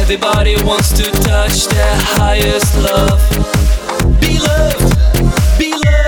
Everybody wants to touch their highest love. Be loved, be loved.